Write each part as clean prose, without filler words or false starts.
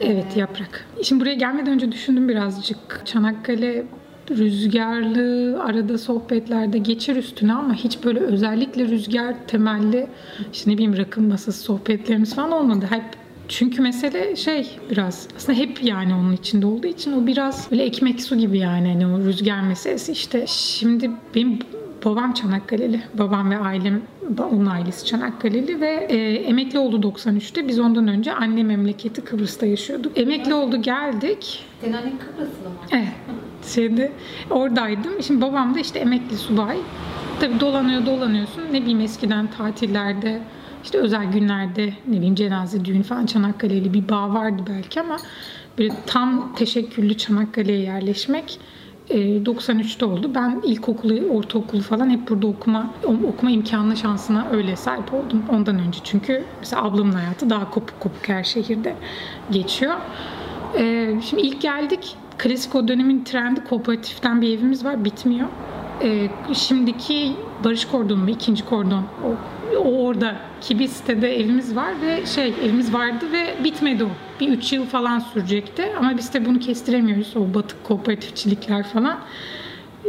Evet, Yaprak. Şimdi buraya gelmeden önce düşündüm birazcık. Çanakkale rüzgarlı, arada sohbetlerde geçer üstüne ama hiç böyle özellikle rüzgar temelli, işte ne bileyim rakı masası sohbetlerimiz falan olmadı. Hep, çünkü mesele biraz aslında hep yani onun içinde olduğu için o biraz böyle ekmek su gibi yani, hani o rüzgar meselesi. İşte şimdi benim babam Çanakkale'li. Babam ve ailem, onun ailesi Çanakkale'li ve emekli oldu 93'te. Biz ondan önce anne memleketi Kıbrıs'ta yaşıyorduk. Emekli oldu, geldik. Senin annen Kıbrıslı mı? Evet. Oradaydım. Şimdi babam da işte emekli subay. Tabii dolanıyorsun. Ne bileyim, eskiden tatillerde, işte özel günlerde, ne bileyim cenaze, düğün falan Çanakkale'li bir bağ vardı belki ama böyle tam teşekküllü Çanakkale'ye yerleşmek 93'te oldu. Ben ilkokulu, ortaokulu falan hep burada okuma imkanına, şansına öyle sahip oldum ondan önce. Çünkü mesela ablamın hayatı daha kopuk her şehirde geçiyor. Şimdi ilk geldik. Klasik o dönemin trendi, kooperatiften bir evimiz var. Bitmiyor. Şimdiki Barış Kordonu mu? İkinci Kordon. O oradaki bir sitede evimiz var ve evimiz vardı ve bitmedi o. Bir 3 yıl falan sürecekti ama biz de bunu kestiremiyoruz. O batık kooperatifçilikler falan.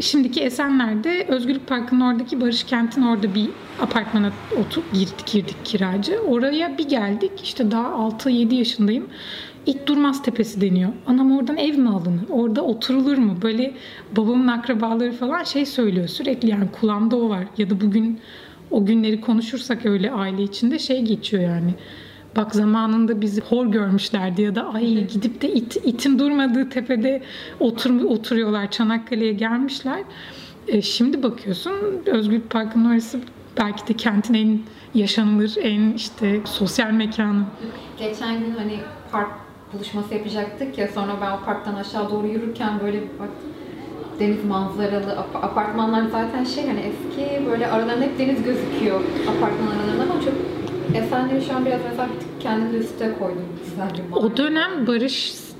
Şimdiki Esenler'de Özgür Park'ın oradaki Barışkent'in orada bir apartmana girdik kiracı. Oraya bir geldik. İşte daha 6-7 yaşındayım. İt Durmaz Tepesi deniyor. Anam, oradan ev mi alınır? Orada oturulur mu? Böyle babamın akrabaları falan söylüyor sürekli. Yani kulağımda o var. Ya da bugün o günleri konuşursak öyle aile içinde geçiyor yani. Bak, zamanında bizi hor görmüşlerdi ya da ay gidip de itin durmadığı tepede oturuyorlar. Çanakkale'ye gelmişler. Şimdi bakıyorsun Özgür Park'ın orası belki de kentin en yaşanılır, en sosyal mekanı. Geçen gün park buluşması yapacaktık ya, sonra ben o parktan aşağı doğru yürürken böyle bir baktım. Deniz manzaralı apartmanlar zaten eski, böyle aralarında hep deniz gözüküyor apartman aralarında ama çok Esenleri şu an biraz mesela bir tık kendini üste koydum. O dönem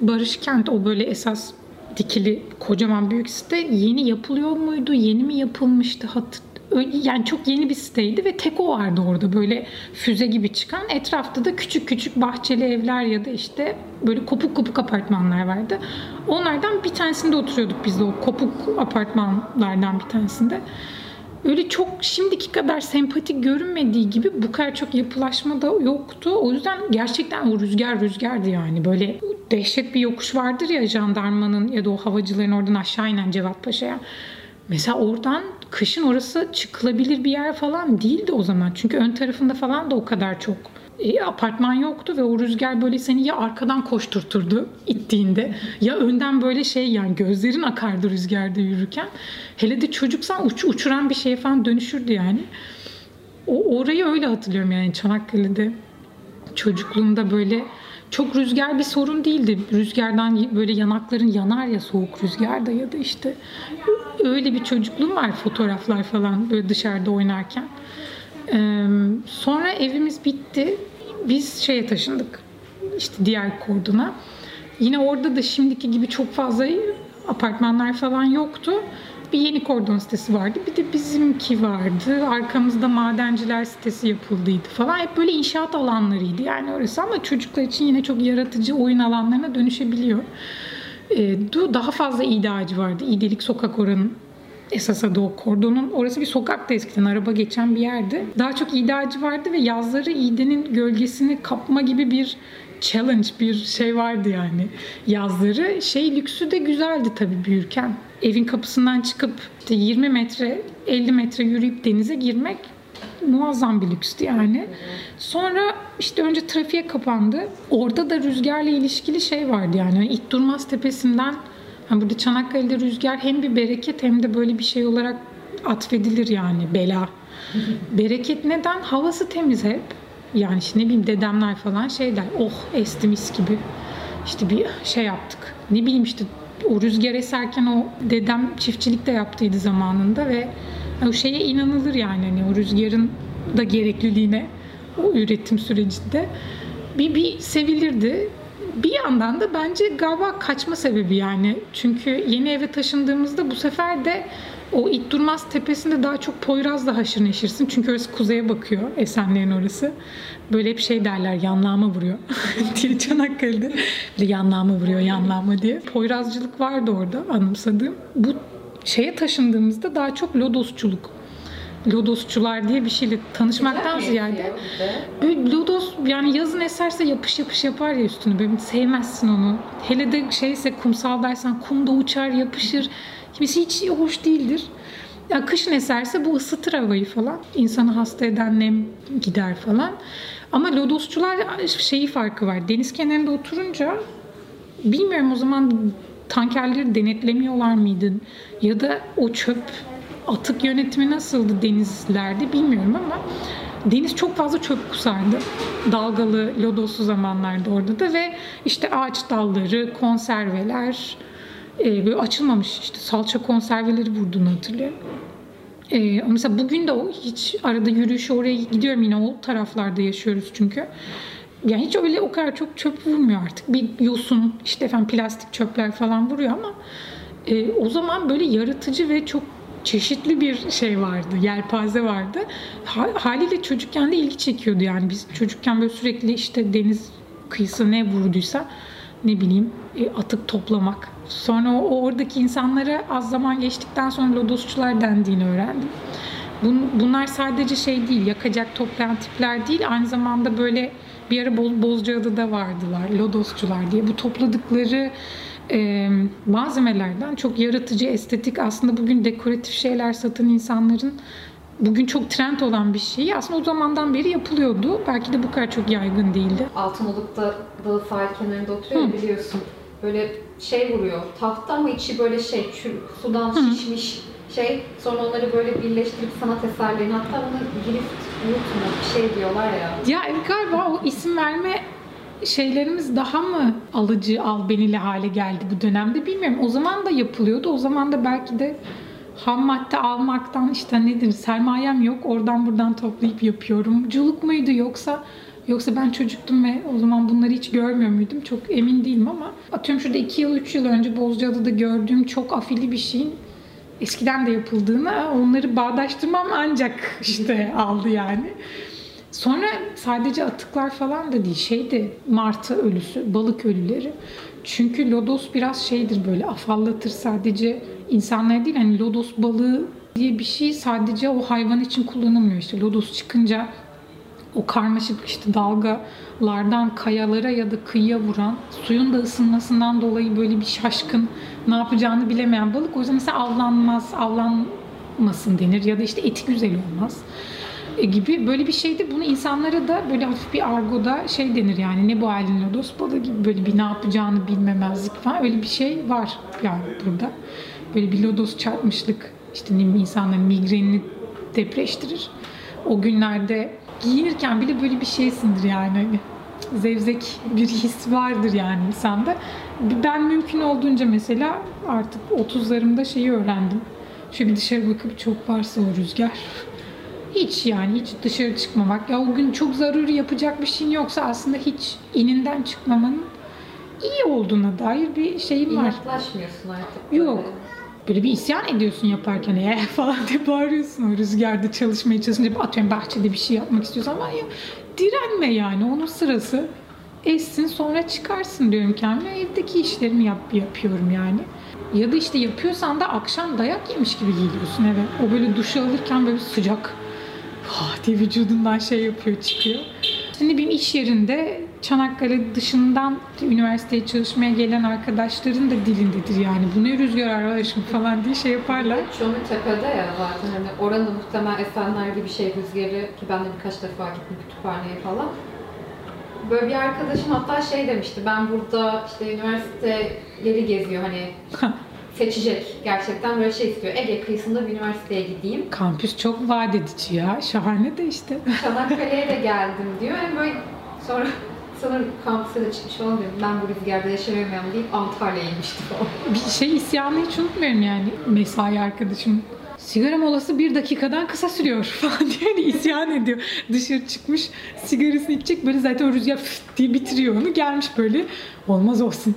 Barışkent, o böyle esas dikili kocaman büyük site yeni yapılıyor muydu? Yeni mi yapılmıştı? Yani çok yeni bir siteydi ve tek o vardı orada, böyle füze gibi çıkan. Etrafta da küçük bahçeli evler ya da böyle kopuk apartmanlar vardı. Onlardan bir tanesinde oturuyorduk biz de, o kopuk apartmanlardan bir tanesinde. Öyle çok şimdiki kadar sempatik görünmediği gibi bu kadar çok yapılaşma da yoktu. O yüzden gerçekten o rüzgardı yani. Böyle dehşet bir yokuş vardır ya, jandarmanın ya da o havacıların oradan aşağı inen Cevat Paşa'ya. Mesela oradan kışın orası çıkılabilir bir yer falan değildi o zaman. Çünkü ön tarafında falan da o kadar çok apartman yoktu ve o rüzgar böyle seni ya arkadan koşturturdu ittiğinde ya önden böyle yani gözlerin akardı rüzgarda yürürken. Hele de çocuksan uçuran bir şeye falan dönüşürdü yani. Orayı öyle hatırlıyorum yani, Çanakkale'de çocukluğumda böyle çok rüzgar bir sorun değildi. Rüzgardan böyle yanakların yanar ya, soğuk rüzgarda ya da öyle bir çocukluğum var, fotoğraflar falan böyle dışarıda oynarken. Sonra evimiz bitti. Biz taşındık. Diğer kordona. Yine orada da şimdiki gibi çok fazla apartmanlar falan yoktu. Bir yeni kordon sitesi vardı. Bir de bizimki vardı. Arkamızda madenciler sitesi yapıldıydı falan. Hep böyle inşaat alanlarıydı yani orası ama çocuklar için yine çok yaratıcı oyun alanlarına dönüşebiliyor. Daha fazla iğdacı vardı. İğdelik sokak oranın. Esas adı o kordonun. Orası bir sokaktı eskiden. Araba geçen bir yerdi. Daha çok iğdacı vardı ve yazları iğdenin gölgesini kapma gibi bir challenge, bir vardı yani. Yazları lüksü de güzeldi tabii büyürken. Evin kapısından çıkıp 20 metre, 50 metre yürüyüp denize girmek muazzam bir lükstü yani. Sonra önce trafiğe kapandı. Orada da rüzgarla ilişkili vardı yani. İt Durmaz Tepesi'nden burada Çanakkale'de rüzgar hem bir bereket hem de böyle bir olarak atfedilir yani, bela. Bereket neden? Havası temiz hep. Yani dedemler falan der. Oh, esti mis gibi. Bir yaptık. Ne bileyim o rüzgar eserken o dedem çiftçilik de yaptıydı zamanında ve o inanılır yani. O rüzgarın da gerekliliğine, o üretim sürecinde bir sevilirdi. bir yandan da bence galiba kaçma sebebi yani. Çünkü yeni eve taşındığımızda bu sefer de o İt Durmaz Tepesi'nde daha çok Poyraz'la haşır neşirsin. Çünkü orası kuzeye bakıyor, Esenler'in orası. Böyle hep şey derler, yanlağıma vuruyor diye Çanakkale'de. Yanlağıma vuruyor, yanlağıma diye. Poyrazcılık vardı orada anımsadığım. Bu şeye taşındığımızda daha çok lodosçuluk. Lodosçular diye bir şeyle tanışmaktan ziyade böyle lodos yani yazın eserse yapış yapış yapar ya üstünü, böyle sevmezsin onu. Hele de şeyse kumsaldaysan kumda uçar yapışır. Kimisi hiç hoş değildir. Yani kışın eserse bu ısıtır havayı falan. İnsanı hasta eden nem gider falan. Ama lodosçular şeyi farkı var. Deniz kenarında oturunca bilmiyorum o zaman tankerleri denetlemiyorlar mıydı? Ya da o çöp atık yönetimi nasıldı denizlerde bilmiyorum ama deniz çok fazla çöp kusardı. Dalgalı, lodoslu zamanlarda orada da ve işte ağaç dalları, konserveler, böyle açılmamış işte salça konserveleri vurduğunu hatırlıyorum. Mesela bugün de o hiç arada yürüyüşe oraya gidiyorum, yine o taraflarda yaşıyoruz çünkü. Yani hiç öyle o kadar çok çöp vurmuyor artık. Bir yosun, işte efendim plastik çöpler falan vuruyor ama o zaman böyle yaratıcı ve çok çeşitli bir şey vardı, yelpaze vardı. Haliyle çocukken de ilgi çekiyordu yani. Biz çocukken böyle sürekli işte deniz kıyısı ne vurduysa ne bileyim atıp toplamak. Sonra o oradaki insanlara az zaman geçtikten sonra lodosçular dendiğini öğrendim. Bunlar sadece şey değil, yakacak toplayan tipler değil. Aynı zamanda böyle bir ara Bozcaada'da vardılar lodosçular diye. Bu topladıkları malzemelerden çok yaratıcı, estetik, aslında bugün dekoratif şeyler satan insanların bugün çok trend olan bir şeyi aslında o zamandan beri yapılıyordu. Belki de bu kadar çok yaygın değildi. Altınoluk'ta dalı sahil kenarında oturuyor biliyorsun. Böyle şey vuruyor, tahta ama içi böyle şey, sudan şişmiş şey. Sonra onları böyle birleştirip sanat eserlerini, hatta bunu girift unutma bir şey diyorlar ya. Ya galiba o isim verme şeylerimiz daha mı alıcı, albenili hale geldi bu dönemde bilmiyorum. O zaman da yapılıyordu. O zaman da belki de ham madde almaktan işte nedir, sermayem yok, oradan buradan toplayıp yapıyorum. Culuk muydu yoksa ben çocuktum ve o zaman bunları hiç görmüyor muydum? Çok emin değilim ama atıyorum şurada 2 yıl, 3 yıl önce Bozcaada'da gördüğüm çok afili bir şeyin eskiden de yapıldığını, onları bağdaştırmam ancak işte aldı yani. Sonra sadece atıklar falan da değil, şeydi martı ölüsü, balık ölüleri. Çünkü lodos biraz şeydir böyle, afallatır sadece insanlara değil. Hani lodos balığı diye bir şey sadece o hayvan için kullanılmıyor. İşte lodos çıkınca o karmaşık işte dalgalardan kayalara ya da kıyıya vuran, suyun da ısınmasından dolayı böyle bir şaşkın, ne yapacağını bilemeyen balık. O yüzden mesela avlanmaz, avlanmasın denir ya da işte eti güzel olmaz gibi böyle bir şeydi. Bunu insanlara da böyle hafif bir argoda şey denir yani, ne bu halin lodos balığı gibi, böyle bir ne yapacağını bilmemezlik falan, öyle bir şey var yani burada. Böyle bir lodos çarpmışlık işte insanların migrenini depreştirir. O günlerde giyinirken bile böyle bir şeysindir yani. Zevzek bir his vardır yani insanda. Ben mümkün olduğunca mesela artık 30'larımda şeyi öğrendim. Şöyle bir dışarı bakıp çok varsa o rüzgar, hiç yani hiç dışarı çıkmamak. Ya o gün çok zaruri yapacak bir şeyin yoksa aslında hiç ininden çıkmamanın iyi olduğuna dair bir şeyim var. İnatlaşmıyorsun artık. Yok. Böyle. Böyle bir isyan ediyorsun yaparken falan diye bağırıyorsun. O rüzgarda çalışmaya çalışınca atıyorum bahçede bir şey yapmak istiyorsan ama ya, direnme yani, onun sırası essin sonra çıkarsın diyorum kendime. Evdeki işlerimi yapıyorum yani. Ya da işte yapıyorsan da akşam dayak yemiş gibi geliyorsun eve. O böyle duşa alırken böyle sıcak diye vücudundan şey yapıyor, çıkıyor. Şimdi benim iş yerinde Çanakkale dışından üniversiteye çalışmaya gelen arkadaşların da dilindedir yani. Bu ne rüzgar arkadaşım falan diye şey yaparlar. Çoğunun tepede ya zaten. Hani oranın muhtemelen Esenler gibi şey rüzgarı, ki ben de birkaç defa gittim kütüphaneye falan. Böyle bir arkadaşım hatta şey demişti, ben burada işte üniversiteleri geziyor hani. Seçecek. Gerçekten böyle şey istiyor. Ege kıyısında bir üniversiteye gideyim. Kampüs çok vaat edici ya. Şahane de işte. Çanakkale'ye de geldim diyor. Yani böyle sonra sanırım kampüse de çıkmış falan diyor. Ben bu rüzgarda yaşayamıyorum deyip Antalya'ya inmişti falan. Bir şey isyanı hiç unutmuyorum yani. Mesai arkadaşım sigara molası 1 dakikadan kısa sürüyor falan diye isyan ediyor. Dışarı çıkmış, sigarasını içecek, böyle zaten rüzgar fıt diye bitiriyor onu, gelmiş böyle olmaz olsun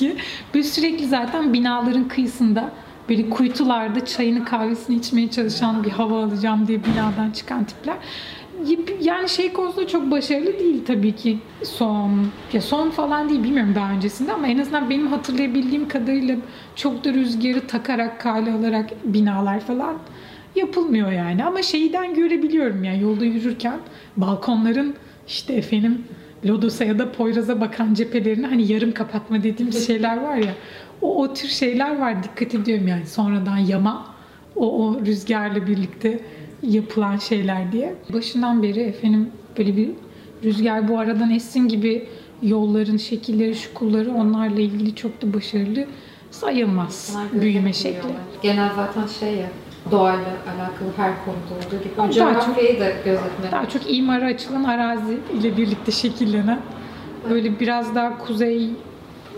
diye. Böyle sürekli zaten binaların kıyısında böyle kuytularda çayını kahvesini içmeye çalışan, bir hava alacağım diye binadan çıkan tipler. Yani şey konusunda çok başarılı değil tabii ki son falan değil, bilmiyorum daha öncesinde, ama en azından benim hatırlayabildiğim kadarıyla çok da rüzgarı takarak, kale alarak binalar falan yapılmıyor yani. Ama şeyden görebiliyorum yani, yolda yürürken balkonların işte efendim lodosa ya da Poyraz'a bakan cephelerini hani yarım kapatma dediğimiz şeyler var ya, o tür şeyler var, dikkat ediyorum yani sonradan yama o rüzgarla birlikte yapılan şeyler diye. Başından beri efendim böyle bir rüzgar bu aradan essin gibi yolların şekilleri, şu kulları, onlarla ilgili çok da başarılı sayılmaz büyüme şekli. Genel zaten şey ya, doğayla alakalı her konuda olduğu gibi. O coğrafyayı da gözetmek. Daha çok imara açılan arazi ile birlikte şekillenen, evet, böyle biraz daha kuzey,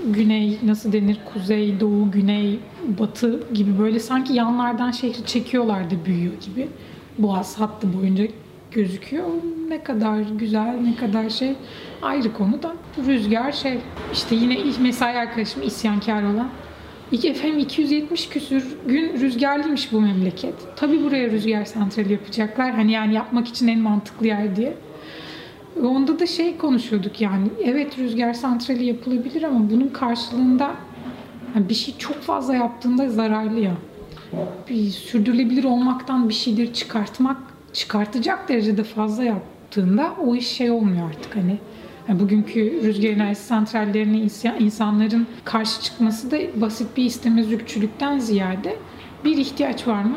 güney, nasıl denir, kuzey, doğu, güney, batı gibi böyle sanki yanlardan şehri çekiyorlar da büyüyor gibi. Boğaz hattı boyunca gözüküyor. Ne kadar güzel, ne kadar şey. Ayrı konu da rüzgar şey. İşte yine mesai arkadaşım isyankar olan. Efendim 270 küsür gün rüzgarlıymış bu memleket. Tabii buraya rüzgar santrali yapacaklar. Hani yani yapmak için en mantıklı yer diye. Onda da şey konuşuyorduk yani. Evet, rüzgar santrali yapılabilir ama bunun karşılığında yani bir şey çok fazla yaptığında zararlı ya. Bir sürdürülebilir olmaktan bir şeyleri çıkartacak derecede fazla yaptığında o iş şey olmuyor artık hani. Yani bugünkü rüzgar enerjisi santrallerine insanların karşı çıkması da basit bir istemezlikçilikten ziyade bir ihtiyaç var mı?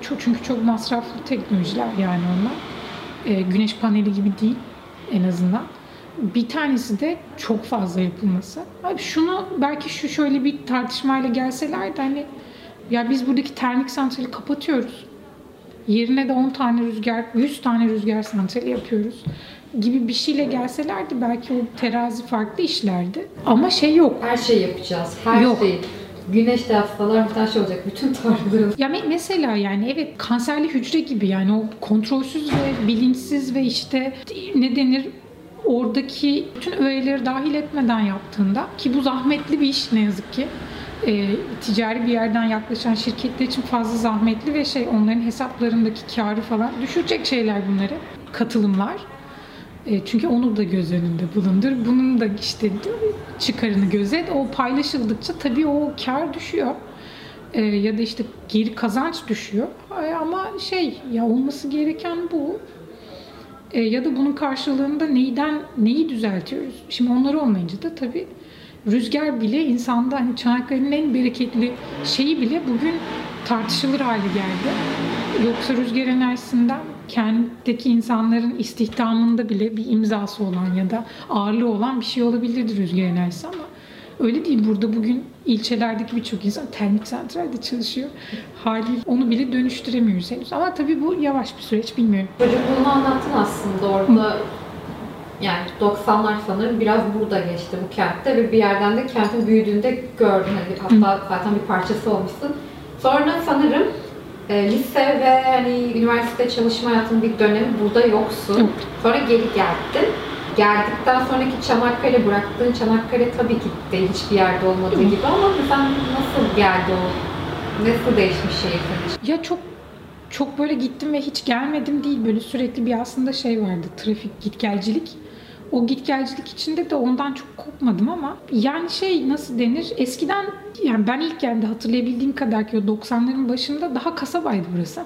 Çünkü çok masraflı teknolojiler yani onlar. Güneş paneli gibi değil en azından. Bir tanesi de çok fazla yapılması. Abi şunu belki şöyle bir tartışmayla gelselerdi hani, ya biz buradaki termik santrali kapatıyoruz. Yerine de 10 tane rüzgar, 100 tane rüzgar santrali yapıyoruz gibi bir şeyle gelselerdi belki o terazi farklı işlerdi. Ama şey yok. Her şey yapacağız. Her şey. Güneş de hastalar bir tane şey olacak. Bütün tarihleri. Ya mesela yani evet, kanserli hücre gibi yani o kontrolsüz ve bilinçsiz ve işte ne denir, oradaki bütün öğeleri dahil etmeden yaptığında, ki bu zahmetli bir iş ne yazık ki. Ticari bir yerden yaklaşan şirketler için fazla zahmetli ve şey, onların hesaplarındaki kârı falan düşürecek şeyler bunları, katılımlar. Çünkü onu da göz önünde bulundur. Bunun da işte çıkarını gözet. O paylaşıldıkça tabii o kâr düşüyor. Ya da işte geri kazanç düşüyor. Ama şey ya, olması gereken bu. Ya da bunun karşılığında neyi düzeltiyoruz? Şimdi onları olmayınca da tabii rüzgar bile insanda, hani Çanakkale'nin en bereketli şeyi bile bugün tartışılır hale geldi. Yoksa rüzgar enerjisinden kentteki insanların istihdamında bile bir imzası olan ya da ağırlığı olan bir şey olabilirdi rüzgar enerjisi, ama öyle değil. Burada bugün ilçelerdeki birçok insan termik santralde çalışıyor. Haliyle onu bile dönüştüremiyoruz henüz. Ama tabii bu yavaş bir süreç, bilmiyorum. Bunu anlattın aslında orada. Hı. Yani 90'lar sanırım biraz burada geçti bu kentte ve bir yerden de kentin büyüdüğünde gördüm. Hatta zaten bir parçası olmuşsun. Sonra sanırım lise ve hani üniversite çalışma hayatının bir dönemi burada yoksun. Sonra geri geldin. Geldikten sonraki Çanakkale, bıraktığın Çanakkale tabii ki de hiçbir yerde olmadığı gibi, ama sen nasıl geldi o? Nasıl değişmiş şehir senin? Ya çok böyle gittim ve hiç gelmedim değil. Böyle sürekli bir aslında şey vardı. Trafik, gitgelcilik. O gitgelcilik içinde de ondan çok kopmadım ama yani şey, nasıl denir, eskiden yani ben ilk geldiğimde hatırlayabildiğim kadar ki o 90'ların başında daha kasabaydı burası.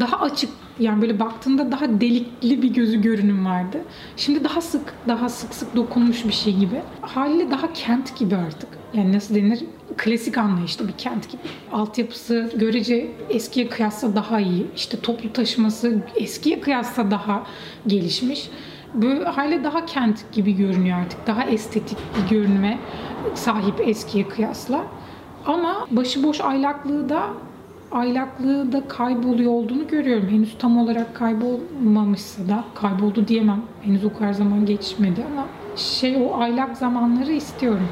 Daha açık yani, böyle baktığında daha delikli bir görünüm vardı. Şimdi daha sık dokunmuş bir şey gibi. Haliyle daha kent gibi artık. Yani nasıl denir, klasik anlayışlı bir kent gibi. Altyapısı görece eskiye kıyasla daha iyi. İşte toplu taşıması eskiye kıyasla daha gelişmiş. Böyle haliyle daha kent gibi görünüyor artık. Daha estetik bir görünüme sahip eskiye kıyasla. Ama başıboş aylaklığı da kayboluyor olduğunu görüyorum. Henüz tam olarak kaybolmamışsa da, kayboldu diyemem. Henüz o kadar zaman geçmedi ama şey, o aylak zamanları istiyorum.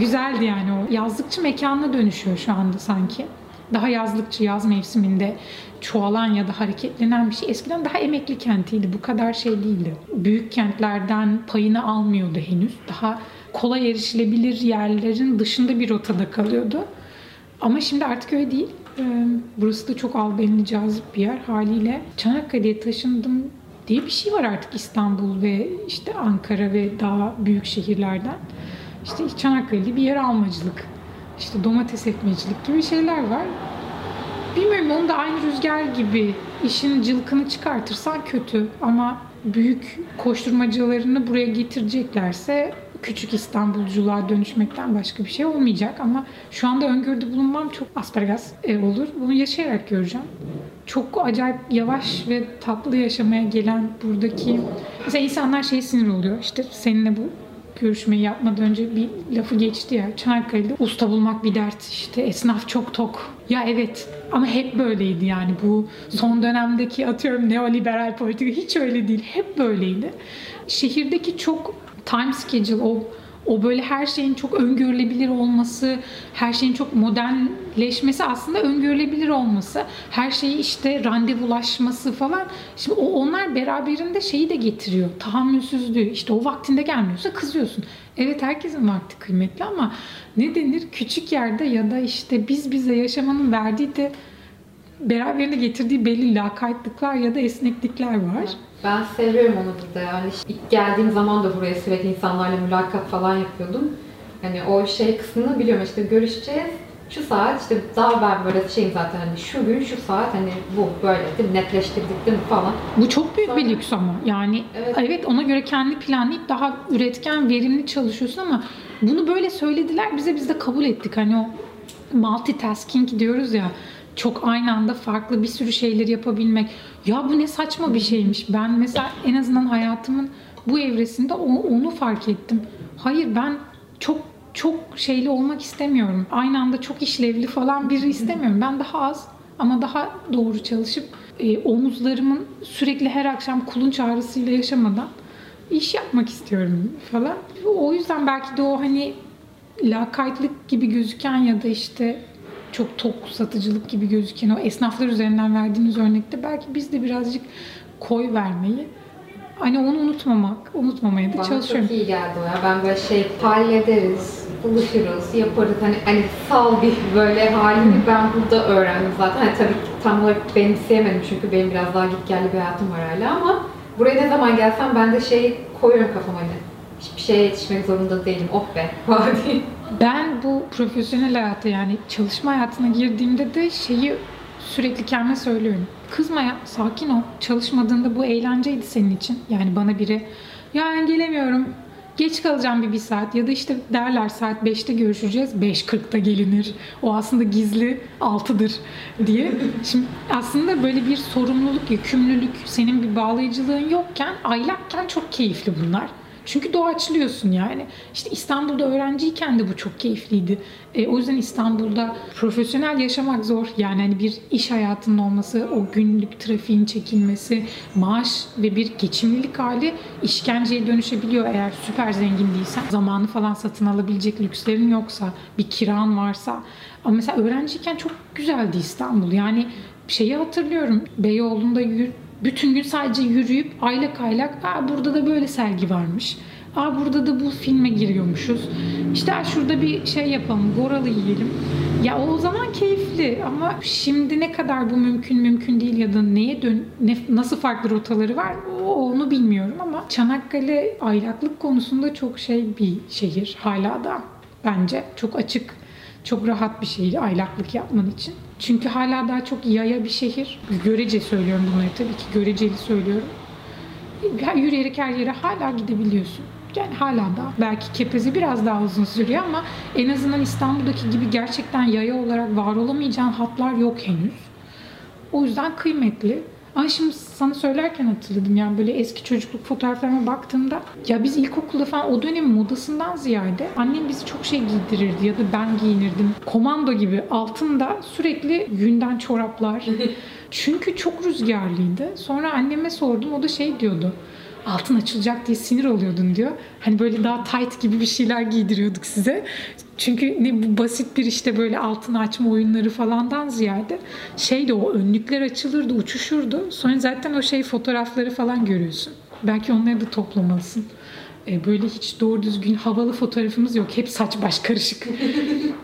Güzeldi yani o. Yazlıkçı mekanına dönüşüyor şu anda sanki. daha yazlıkçı, yaz mevsiminde çoğalan ya da hareketlenen bir şey. Eskiden daha emekli kentiydi. Bu kadar şey değildi. Büyük kentlerden payını almıyordu henüz. Daha kolay erişilebilir yerlerin dışında bir rotada kalıyordu. Ama şimdi artık öyle değil. Burası da çok albenili, cazip bir yer haliyle. Çanakkale'ye taşındım diye bir şey var artık İstanbul ve işte Ankara ve daha büyük şehirlerden. İşte Çanakkale'li bir yer almacılık, işte domates ekmecilik gibi şeyler var. Bilmiyorum, onu da aynı rüzgar gibi işin cılkını çıkartırsan kötü, ama büyük koşturmacalarını buraya getireceklerse küçük İstanbulculuğa dönüşmekten başka bir şey olmayacak. Ama şu anda öngörüde bulunmam çok asparagas olur. Bunu yaşayarak göreceğim. Çok acayip yavaş ve tatlı yaşamaya gelen buradaki... Mesela insanlar şeye sinir oluyor. İşte seninle bu görüşmeyi yapmadan önce bir lafı geçti ya. Çanakkale'de usta bulmak bir dert. İşte esnaf çok tok. Ya evet, ama hep böyleydi yani. Bu son dönemdeki atıyorum neoliberal politika hiç öyle değil. Hep böyleydi. Şehirdeki çok time schedule, o böyle her şeyin çok öngörülebilir olması, her şeyin çok modernleşmesi, aslında öngörülebilir olması, her şeyi işte randevulaşması falan. Şimdi onlar beraberinde şeyi de getiriyor, tahammülsüzlüğü. İşte o vaktinde gelmiyorsa kızıyorsun. Evet, herkesin vakti kıymetli ama ne denir, küçük yerde ya da işte biz bize yaşamanın verdiği de beraberinde getirdiği belli lakaytlıklar ya da esneklikler var. Ben seviyorum onu burada yani. İlk geldiğim zaman da buraya sürekli insanlarla mülakat falan yapıyordum. Hani o şey kısmını biliyorum, işte görüşeceğiz. Şu saat işte, daha ben böyle şeyim zaten, hani şu gün şu saat, hani bu böyle değil mi, netleştirdik değil mi falan. Bu çok büyük bir lüks ama yani evet, ona göre kendi planlayıp daha üretken, verimli çalışıyorsun ama bunu böyle söylediler bize, biz de kabul ettik. Hani o multitasking diyoruz ya. Çok aynı anda farklı bir sürü şeyleri yapabilmek. Ya bu ne saçma bir şeymiş. Ben mesela en azından hayatımın bu evresinde onu fark ettim. Hayır, ben çok şeyli olmak istemiyorum. Aynı anda çok işlevli falan biri istemiyorum. Ben daha az ama daha doğru çalışıp omuzlarımın sürekli her akşam kulunç ağrısıyla yaşamadan iş yapmak istiyorum falan. O yüzden belki de o hani lakaytlık gibi gözüken ya da işte çok tok satıcılık gibi gözüken o esnaflar üzerinden verdiğiniz örnekte belki biz de birazcık koy vermeyi, hani onu unutmamaya da çalışıyorum. Bana çok iyi geldi o ya. Ben böyle şey, hallederiz, buluşuruz, yaparız. Hani sal bir böyle halini ben burada öğrendim zaten. Hani tabii tam olarak benimseyemedim çünkü benim biraz daha git geldi bir hayatım var hala, ama buraya ne zaman gelsem ben de şey koyuyorum kafama, hani hiçbir şeye yetişmek zorunda değilim. Oh be! Ben bu profesyonel hayata, yani çalışma hayatına girdiğimde de şeyi sürekli kendime söylüyorum. Kızma ya, sakin ol. Çalışmadığında bu eğlenceydi senin için. Yani bana biri, ya ben gelemiyorum, geç kalacağım bir saat ya da işte derler saat 5'te görüşeceğiz, 5:40'da gelinir. O aslında gizli 6'dır diye. Şimdi aslında böyle bir sorumluluk, yükümlülük, senin bir bağlayıcılığın yokken, aylakken çok keyifli bunlar. Çünkü doğaçlıyorsun yani. İşte İstanbul'da öğrenciyken de bu çok keyifliydi. O yüzden İstanbul'da profesyonel yaşamak zor. Yani hani bir iş hayatının olması, o günlük trafiğin çekilmesi, maaş ve bir geçimlilik hali işkenceye dönüşebiliyor eğer süper zengin değilsen. Zamanı falan satın alabilecek lükslerin yoksa, bir kiran varsa. Ama mesela öğrenciyken çok güzeldi İstanbul. Yani şeyi hatırlıyorum, Beyoğlu'nda bütün gün sadece yürüyüp aylak aylak, burada da böyle sergi varmış, burada da bu filme giriyormuşuz, İşte şurada bir şey yapalım, goralı yiyelim. Ya o zaman keyifli ama şimdi ne kadar bu mümkün değil ya da neye nasıl farklı rotaları var onu bilmiyorum, ama Çanakkale aylaklık konusunda çok şey bir şehir hala da, bence çok açık, çok rahat bir şehir aylaklık yapman için. Çünkü hala daha çok yaya bir şehir. Görece söylüyorum bunları, tabii ki göreceli söylüyorum. Yürüyerek her yere hala gidebiliyorsun. Yani hala daha. Belki Kepez'i biraz daha uzun sürüyor ama en azından İstanbul'daki gibi gerçekten yaya olarak var olamayacağın hatlar yok henüz. O yüzden kıymetli. Ama şimdi sana söylerken hatırladım, yani böyle eski çocukluk fotoğraflarıma baktığımda, ya biz ilkokulda falan o dönemin modasından ziyade annem bizi çok şey giydirirdi ya da ben giyinirdim. Komando gibi altında sürekli yünden çoraplar. Çünkü çok rüzgarlıydı. Sonra anneme sordum, o da şey diyordu. altın açılacak diye sinir oluyordun diyor. Hani böyle daha tight gibi bir şeyler giydiriyorduk size. Çünkü ne bu basit bir işte böyle altın açma oyunları falandan ziyade şeydi, o önlükler açılırdı, uçuşurdu. Sonra zaten o şey fotoğrafları falan görüyorsun. Belki onları da toplamalısın. Böyle hiç doğru düzgün havalı fotoğrafımız yok. Hep saç baş karışık.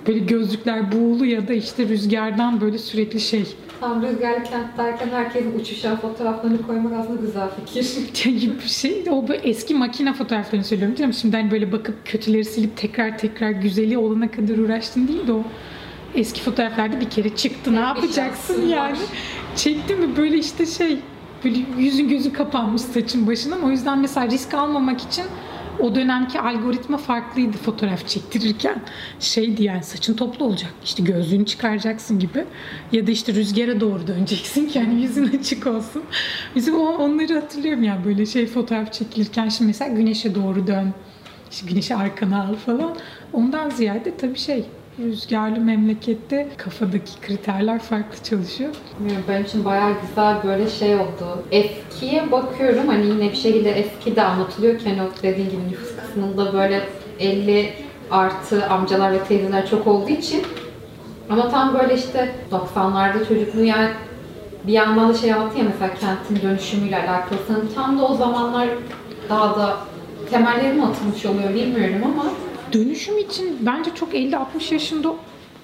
Böyle gözlükler buğulu ya da işte rüzgardan böyle sürekli şey. Tam rüzgarlı kentteyken herkesin uçuşan fotoğraflarını koymak aslında güzel fikir. Şey, o böyle eski makine fotoğraflarını söylüyorum değil mi? Şimdi hani böyle bakıp kötüleri silip tekrar güzeli olana kadar uğraştın değil de o. Eski fotoğraflarda bir kere çıktı. Ne yapacaksın yani? Çekti mi böyle işte şey. Böyle yüzün gözü kapanmış saçın başına. O yüzden mesela risk almamak için o dönemki algoritma farklıydı fotoğraf çektirirken. Şeydi yani, saçın toplu olacak, işte gözlüğünü çıkaracaksın gibi. Ya da işte rüzgara doğru döneceksin ki yani yüzün açık olsun. Bizim onları hatırlıyorum yani böyle şey fotoğraf çekilirken. Şimdi mesela güneşe doğru dön, işte güneşi arkana al falan. Ondan ziyade tabii şey, rüzgarlı memlekette kafadaki kriterler farklı çalışıyor. Benim için bayağı güzel böyle şey oldu. Eskiye bakıyorum hani yine bir şekilde eski de anlatılıyor ki hani dediğin gibi nüfus kısmında böyle 50+ amcalar ve teyzeler çok olduğu için, ama tam böyle işte 90'larda çocukluğu yani bir yandan da şey anlatıyor mesela kentin dönüşümüyle alakalı. Tam da o zamanlar daha da temelleri mi atılmış oluyor bilmiyorum ama dönüşüm için bence çok 50-60 yaşında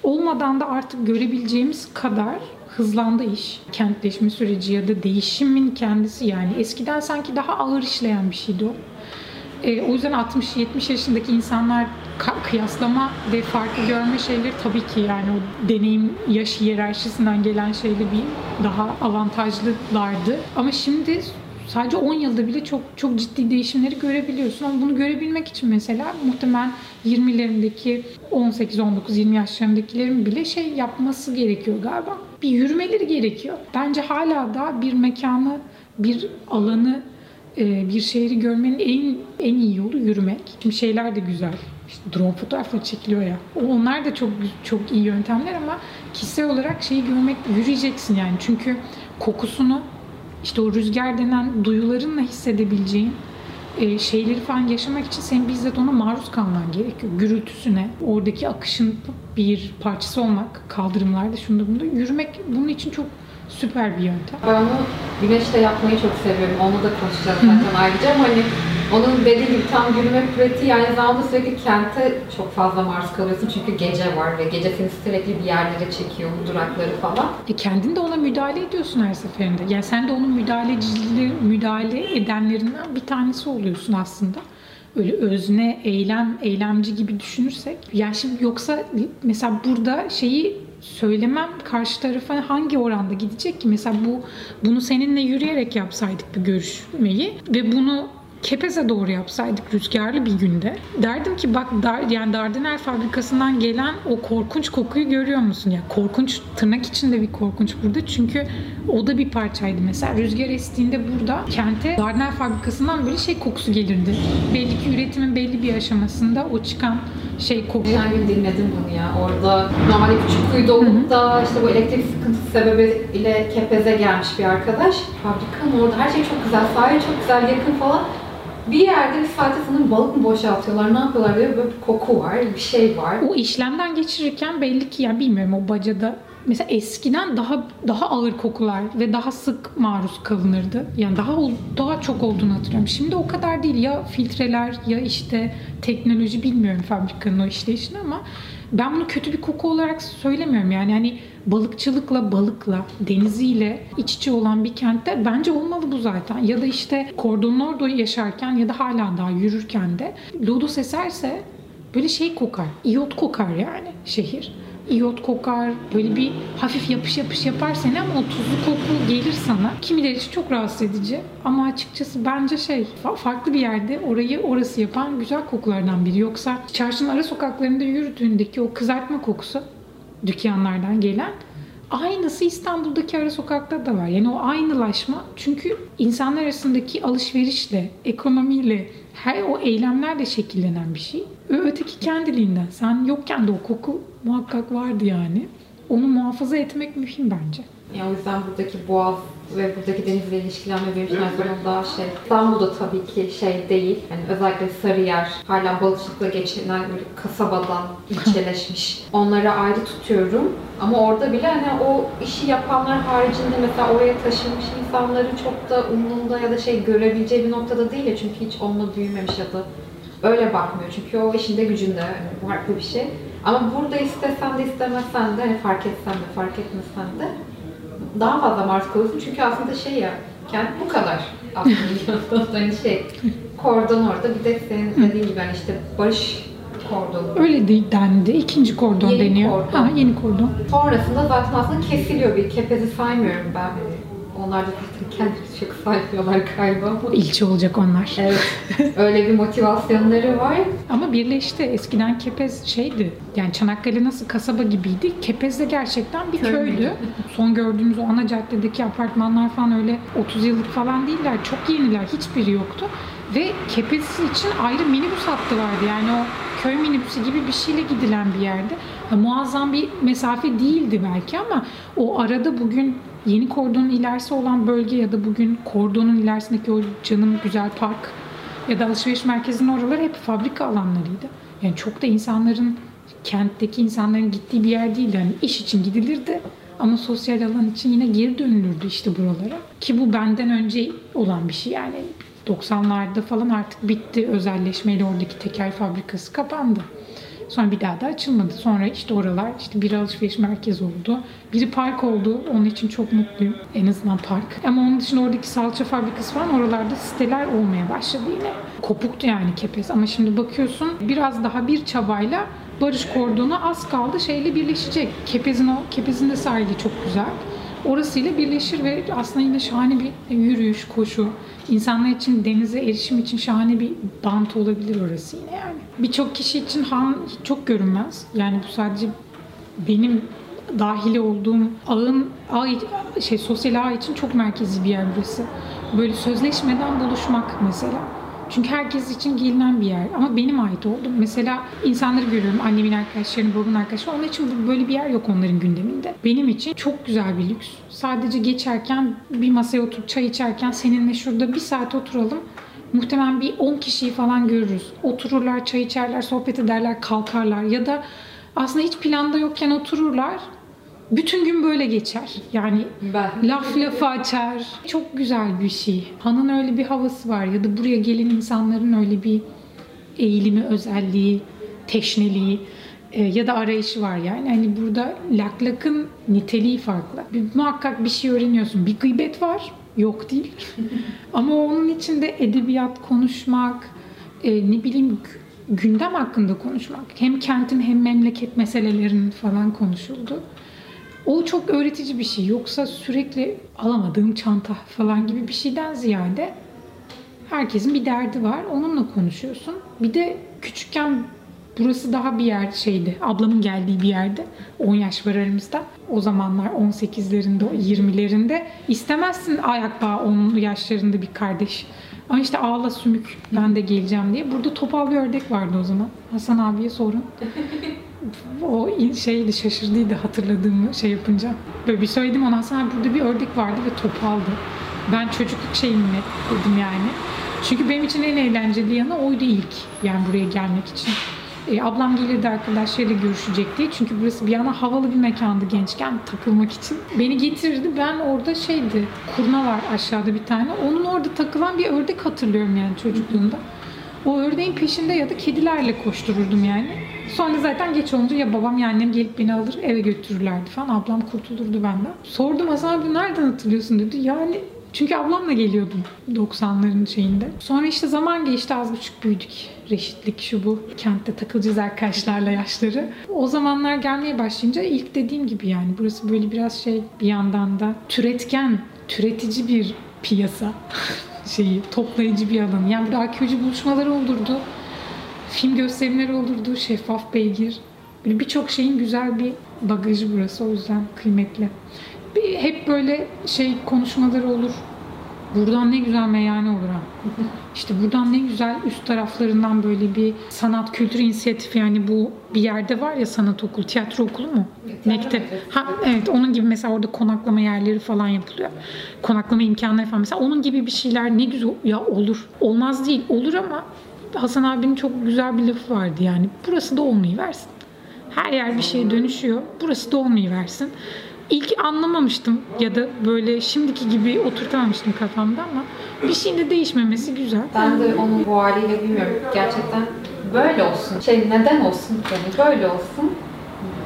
olmadan da artık görebileceğimiz kadar hızlandı iş. Kentleşme süreci ya da değişimin kendisi yani. Eskiden sanki daha ağır işleyen bir şeydi o. O yüzden 60-70 yaşındaki insanlar kıyaslama ve farkı görme şeyleri tabii ki yani o deneyim yaş hiyerarşisinden gelen şeyle bir daha avantajlılardı. Ama şimdi sadece 10 yılda bile çok ciddi değişimleri görebiliyorsun. Ama bunu görebilmek için mesela muhtemelen 20'lerindeki 18-19-20 yaşlarındakilerin bile şey yapması gerekiyor galiba. Bir yürümeleri gerekiyor. Bence hala da bir mekanı, bir alanı, bir şehri görmenin en iyi yolu yürümek. Şimdi şeyler de güzel. İşte drone fotoğrafları çekiliyor ya. Onlar da çok iyi yöntemler ama kişisel olarak şeyi görmek, yürüyeceksin yani. Çünkü kokusunu, İşte o rüzgar denen duyularınla hissedebileceğin şeyleri falan yaşamak için senin bizzat ona maruz kalman gerekiyor. Gürültüsüne, oradaki akışın bir parçası olmak, kaldırımlarda, şunda bunda. Yürümek bunun için çok süper bir yöntem. Ben onu güneşte yapmayı çok seviyorum. Onu da konuşacağız zaten ayrıca ama hani onun dediği gibi tam yürüme pratiği yani zamanda sürekli kente çok fazla maruz kalıyorsun çünkü gece var ve gece seni sürekli bir yerlere çekiyor, bu durakları falan. Kendin de ona müdahale ediyorsun her seferinde. Yani sen de onun müdahale edenlerinden bir tanesi oluyorsun aslında. Öyle özne, eylemci gibi düşünürsek. Yani şimdi yoksa mesela burada şeyi söylemem karşı tarafa hangi oranda gidecek ki? Mesela bunu seninle yürüyerek yapsaydık bir görüşmeyi ve bunu Kepez'e doğru yapsaydık rüzgarlı bir günde, derdim ki bak yani Dardanel fabrikasından gelen o korkunç kokuyu görüyor musun? Yani korkunç, tırnak içinde bir korkunç burada. Çünkü o da bir parçaydı mesela. Rüzgar estiğinde burada kente Dardanel fabrikasından böyle şey kokusu gelirdi. Belli ki üretimin belli bir aşamasında o çıkan şey kokusu. Her gün dinledim bunu ya. Orada normalde Küçükkuyu'da olup da işte bu elektrik sıkıntısı sebebiyle Kepez'e gelmiş bir arkadaş. Fabrikanın orada her şey çok güzel. Sahil çok güzel, yakın falan. Bir yerde bir saatte sanırım balık mı boşaltıyorlar, ne yapıyorlar diye böyle bir koku var, bir şey var. O işlemden geçirirken belli ki yani bilmiyorum o bacada mesela eskiden daha ağır kokular ve daha sık maruz kalınırdı. Yani daha çok olduğunu hatırlıyorum. Şimdi o kadar değil ya filtreler ya işte teknoloji bilmiyorum fabrikanın o işleyişini ama ben bunu kötü bir koku olarak söylemiyorum yani hani balıkçılıkla, balıkla, deniziyle iç içe olan bir kentte bence olmalı bu zaten. Ya da işte Kordon'un orada yaşarken ya da hala daha yürürken de lodos eserse böyle şey kokar, iyot kokar yani şehir. İyot kokar, böyle bir hafif yapış yapar seni ama o tuzlu koku gelir sana. Kimileri için çok rahatsız edici ama açıkçası bence şey, farklı bir yerde orası yapan güzel kokulardan biri. Yoksa çarşının ara sokaklarında yürüdüğündeki o kızartma kokusu dükkanlardan gelen aynısı İstanbul'daki ara sokakta da var. Yani o aynılaşma çünkü insanlar arasındaki alışverişle, ekonomiyle, her o eylemlerle şekillenen bir şey. Öteki kendiliğinden. Sen yokken de o koku muhakkak vardı yani. onu muhafaza etmek mühim bence. O yüzden buradaki boğaz ve buradaki denizle ilişkilenme benim için her daha şey. İstanbul'da tabii ki şey değil. Yani özellikle Sarıyer, hala balıkçılıkla geçinen bir kasabadan ilçeleşmiş. Onları ayrı tutuyorum. Ama orada bile hani o işi yapanlar haricinde mesela oraya taşınmış insanların çok da umurunda ya da şey görebileceği bir noktada değil ya. Çünkü hiç onunla büyümemiş ya da öyle bakmıyor. Çünkü o işinde gücünde yani farklı bir şey. Ama burada istesen de istemesen de hani fark etsen de fark etmesen de daha fazla maruz kalıyorsun çünkü aslında şey ya, kent bu kadar aslında hani şey, kordon orada bir de senin dediğin gibi işte Barış Kordonu. Öyle dendi, ikinci kordon yeni deniyor. Kordon. Ha, yeni kordon. Sonrasında zaten aslında kesiliyor bir Kepez'i saymıyorum ben. Onlar da zaten kendisi çok saymıyorlar galiba. İlçe olacak onlar. Evet. Öyle bir motivasyonları var. Ama birleşti. Eskiden Kepez şeydi. Yani Çanakkale nasıl kasaba gibiydi. Kepez de gerçekten bir köydü. Son gördüğümüz o ana caddedeki apartmanlar falan öyle 30 yıllık falan değiller. Çok yeniler. Hiçbiri yoktu. Ve Kepez için ayrı minibüs hattı vardı. Yani o köy minibüsü gibi bir şeyle gidilen bir yerde. Ya, muazzam bir mesafe değildi belki ama o arada bugün yeni kordonun ilerisi olan bölge ya da bugün kordonun ilerisindeki o canım güzel park ya da alışveriş merkezinin oraları hep fabrika alanlarıydı. Yani çok da insanların, kentteki insanların gittiği bir yer değildi. Yani iş için gidilirdi ama sosyal alan için yine geri dönülürdü işte buralara. Ki bu benden önce olan bir şey yani. 90'larda falan artık bitti özelleşmeyle oradaki tekel fabrikası kapandı. Sonra bir daha da açılmadı. Sonra işte oralar işte bir alışveriş merkezi oldu. Biri park oldu. Onun için çok mutluyum. En azından park. Ama onun dışında oradaki salça fabrikası falan oralarda siteler olmaya başladı yine. Kopuktu yani Kepez. Ama şimdi bakıyorsun biraz daha bir çabayla Barış Kordonu az kaldı şeyle birleşecek. Kepez'in de sahili çok güzel. Orasıyla birleşir ve aslında yine şahane bir yürüyüş, koşu. İnsanlar için denize erişim için şahane bir bant olabilir orası yine yani. Birçok kişi için Han çok görünmez. Yani bu sadece benim dahili olduğum sosyal ağ için çok merkezi bir yer burası. Böyle sözleşmeden buluşmak mesela. Çünkü herkes için gelinen bir yer ama benim ait oldum. Mesela insanları görüyorum, annemin arkadaşlarını, babamın arkadaşları. Onun için böyle bir yer yok onların gündeminde. Benim için çok güzel bir lüks. Sadece geçerken, bir masaya oturup çay içerken seninle şurada bir saat oturalım. Muhtemelen bir 10 kişiyi falan görürüz. Otururlar, çay içerler, sohbet ederler, kalkarlar ya da aslında hiç planda yokken otururlar. Bütün gün böyle geçer. Yani laf lafa açar. Çok güzel bir şey. Han'ın öyle bir havası var ya da buraya gelen insanların öyle bir eğilimi, özelliği, teşneliği ya da arayışı var yani. Hani burada laklakın niteliği farklı. Muhakkak bir şey öğreniyorsun. Bir gıybet var. Yok değil. Ama onun içinde edebiyat konuşmak, ne bileyim gündem hakkında konuşmak. Hem kentin hem memleket meselelerinin falan konuşuldu. O çok öğretici bir şey. Yoksa sürekli alamadığım çanta falan gibi bir şeyden ziyade herkesin bir derdi var. Onunla konuşuyorsun. Bir de küçükken burası daha bir yer şeydi. Ablamın geldiği bir yerde. 10 yaş var aramızda. O zamanlar 18'lerinde, 20'lerinde istemezsin ayak bağı 10 yaşlarında bir kardeş. Ama işte ağla sümük ben de geleceğim diye. Burada topal bir ördek vardı o zaman. Hasan abiye sorun. O şeydi, şaşırdıydı hatırladığımı şey yapınca. Böyle bir söyledim ona, Hasan burada bir ördek vardı ve topaldı. Ben çocukluk şeyimle dedim yani. Çünkü benim için en eğlenceli yanı oydu ilk. Yani buraya gelmek için. Ablam gelirdi arkadaşlarıyla görüşecekti. Çünkü burası bir yana havalı bir mekandı gençken takılmak için. Beni getirirdi. Ben orada şeydi, kurna var aşağıda bir tane. Onun orada takılan bir ördek hatırlıyorum yani çocukluğumda. O ördeğin peşinde ya da kedilerle koştururdum yani. Sonra zaten geç olunca ya babam ya annem gelip beni alır eve götürürlerdi falan. Ablam kurtulurdu benden. Sordum Hasan abi nereden hatırlıyorsun dedi. Yani çünkü ablamla geliyordum 90'ların şeyinde. Sonra işte zaman geçti az buçuk büyüdük. Reşitlik şu bu. Kentte takılacağız arkadaşlarla yaşları. O zamanlar gelmeye başlayınca ilk dediğim gibi yani burası böyle biraz şey bir yandan da türetken, türetici bir piyasa. Toplayıcı bir alan. Yani burada arkeoloji buluşmaları olurdu. Film gösterimleri olurdu. Şeffaf beygir. Böyle birçok şeyin güzel bir bagajı burası. O yüzden kıymetli. Hep böyle konuşmaları olur. Buradan ne güzel meyhane olur ha. İşte buradan ne güzel üst taraflarından böyle bir sanat kültür inisiyatifi yani bu bir yerde var ya sanat okulu, tiyatro okulu mu? Mektep. Ha onun gibi mesela orada konaklama yerleri falan yapılıyor. Konaklama imkanları falan. Mesela onun gibi bir şeyler ne güzel ya, olur. Olmaz değil, olur ama Hasan abinin çok güzel bir lafı vardı yani. Burası da olmayıversin. Her yer bir şeye dönüşüyor. Burası da olmayıversin. İlk anlamamıştım ya da böyle şimdiki gibi oturtamamıştım kafamda ama bir şeyin de değişmemesi güzel. Ben de onun bu haliyle bilmiyorum. Gerçekten böyle olsun. Neden olsun ki? Yani böyle olsun.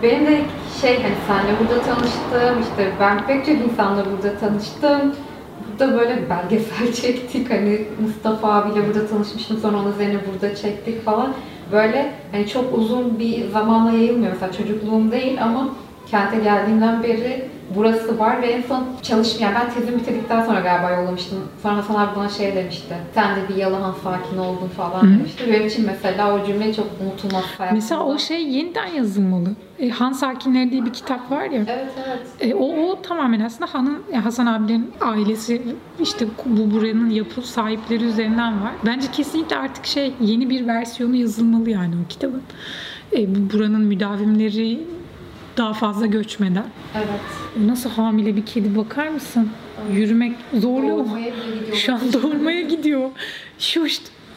Benim de hani senle burada tanıştım, işte ben pek çok insanla burada tanıştım. Burada böyle belgesel çektik, hani Mustafa abiyle burada tanışmıştım, sonra onun üzerine burada çektik falan. Böyle hani çok uzun bir zamanla yayılmıyor. Mesela çocukluğum değil ama kente geldiğimden beri burası var ve en son çalışmayan, ben tezimi bitirdikten sonra galiba yollamıştım. Sonra Hasan abi bana demişti, sen de bir yalan sakin oldun falan demişti. Benim için mesela o cümle çok unutulmaz. Mesela o yeniden yazılmalı. Han Sakinleri diye bir kitap var ya. Evet, evet. O tamamen aslında Hasan abilerin ailesi, işte bu buranın yapı sahipleri üzerinden var. Bence kesinlikle artık yeni bir versiyonu yazılmalı yani o kitabın. Buranın müdavimleri daha fazla göçmeden. Evet. Nasıl hamile bir kedi bakar mısın? Evet. Yürümek zorluyor. Şu an doğurmaya gidiyor.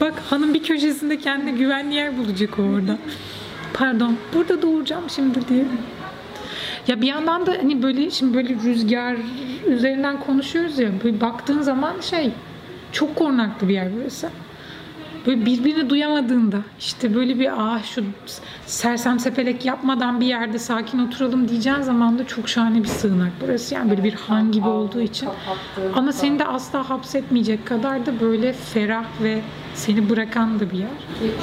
Bak hanım bir köşesinde kendine güvenli yer bulacak orada. Pardon, burada doğuracağım şimdi diye. Ya bir yandan da hani böyle şimdi böyle rüzgar üzerinden konuşuyoruz ya. Böyle baktığın zaman çok korunaklı bir yer burası. Böyle birbirini duyamadığında işte böyle bir şu sersem sepelek yapmadan bir yerde sakin oturalım diyeceğin zaman da çok şahane bir sığınak burası. Yani böyle bir han gibi olduğu için. Ama seni de asla hapsetmeyecek kadar da böyle ferah ve seni bırakan da bir yer.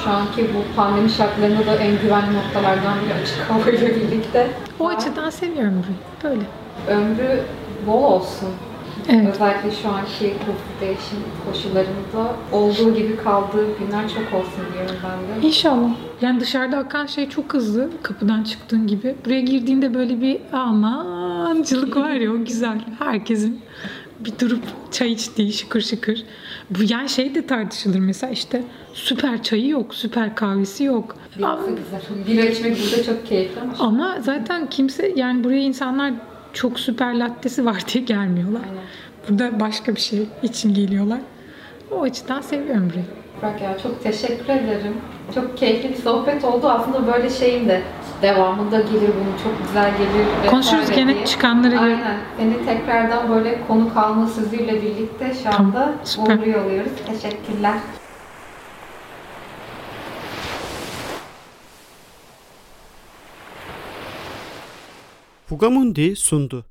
Şu anki bu pandemi şartlarında da en güvenli noktalardan biri açık havayla birlikte. O açıdan seviyorum burayı. Böyle. Ömrü bol olsun. Evet. Özellikle şu anki bu değişim koşullarında olduğu gibi kaldığı günler çok olsun diyorum ben de. İnşallah. Yani dışarıda akan çok hızlı, kapıdan çıktığın gibi. Buraya girdiğinde böyle bir amancılık var ya, o güzel. Herkesin bir durup çay içtiği şıkır şıkır. Bu yani de tartışılır mesela süper çayı yok, süper kahvesi yok. Bira içmek burada çok keyifli ama zaten kimse buraya insanlar çok süper lattesi var diye gelmiyorlar. Aynen. Burada başka bir şey için geliyorlar. O açıdan seviyorum burayı. Bak ya, çok teşekkür ederim. Çok keyifli bir sohbet oldu. Aslında böyle de devamında gelir bunun. Çok güzel gelir. Konuşuruz gene çıkanlara göre. Aynen. Seni tekrardan böyle konuk alma sözüyle birlikte şu anda uğurluyor oluyoruz. Teşekkürler. Fugamundi sundu.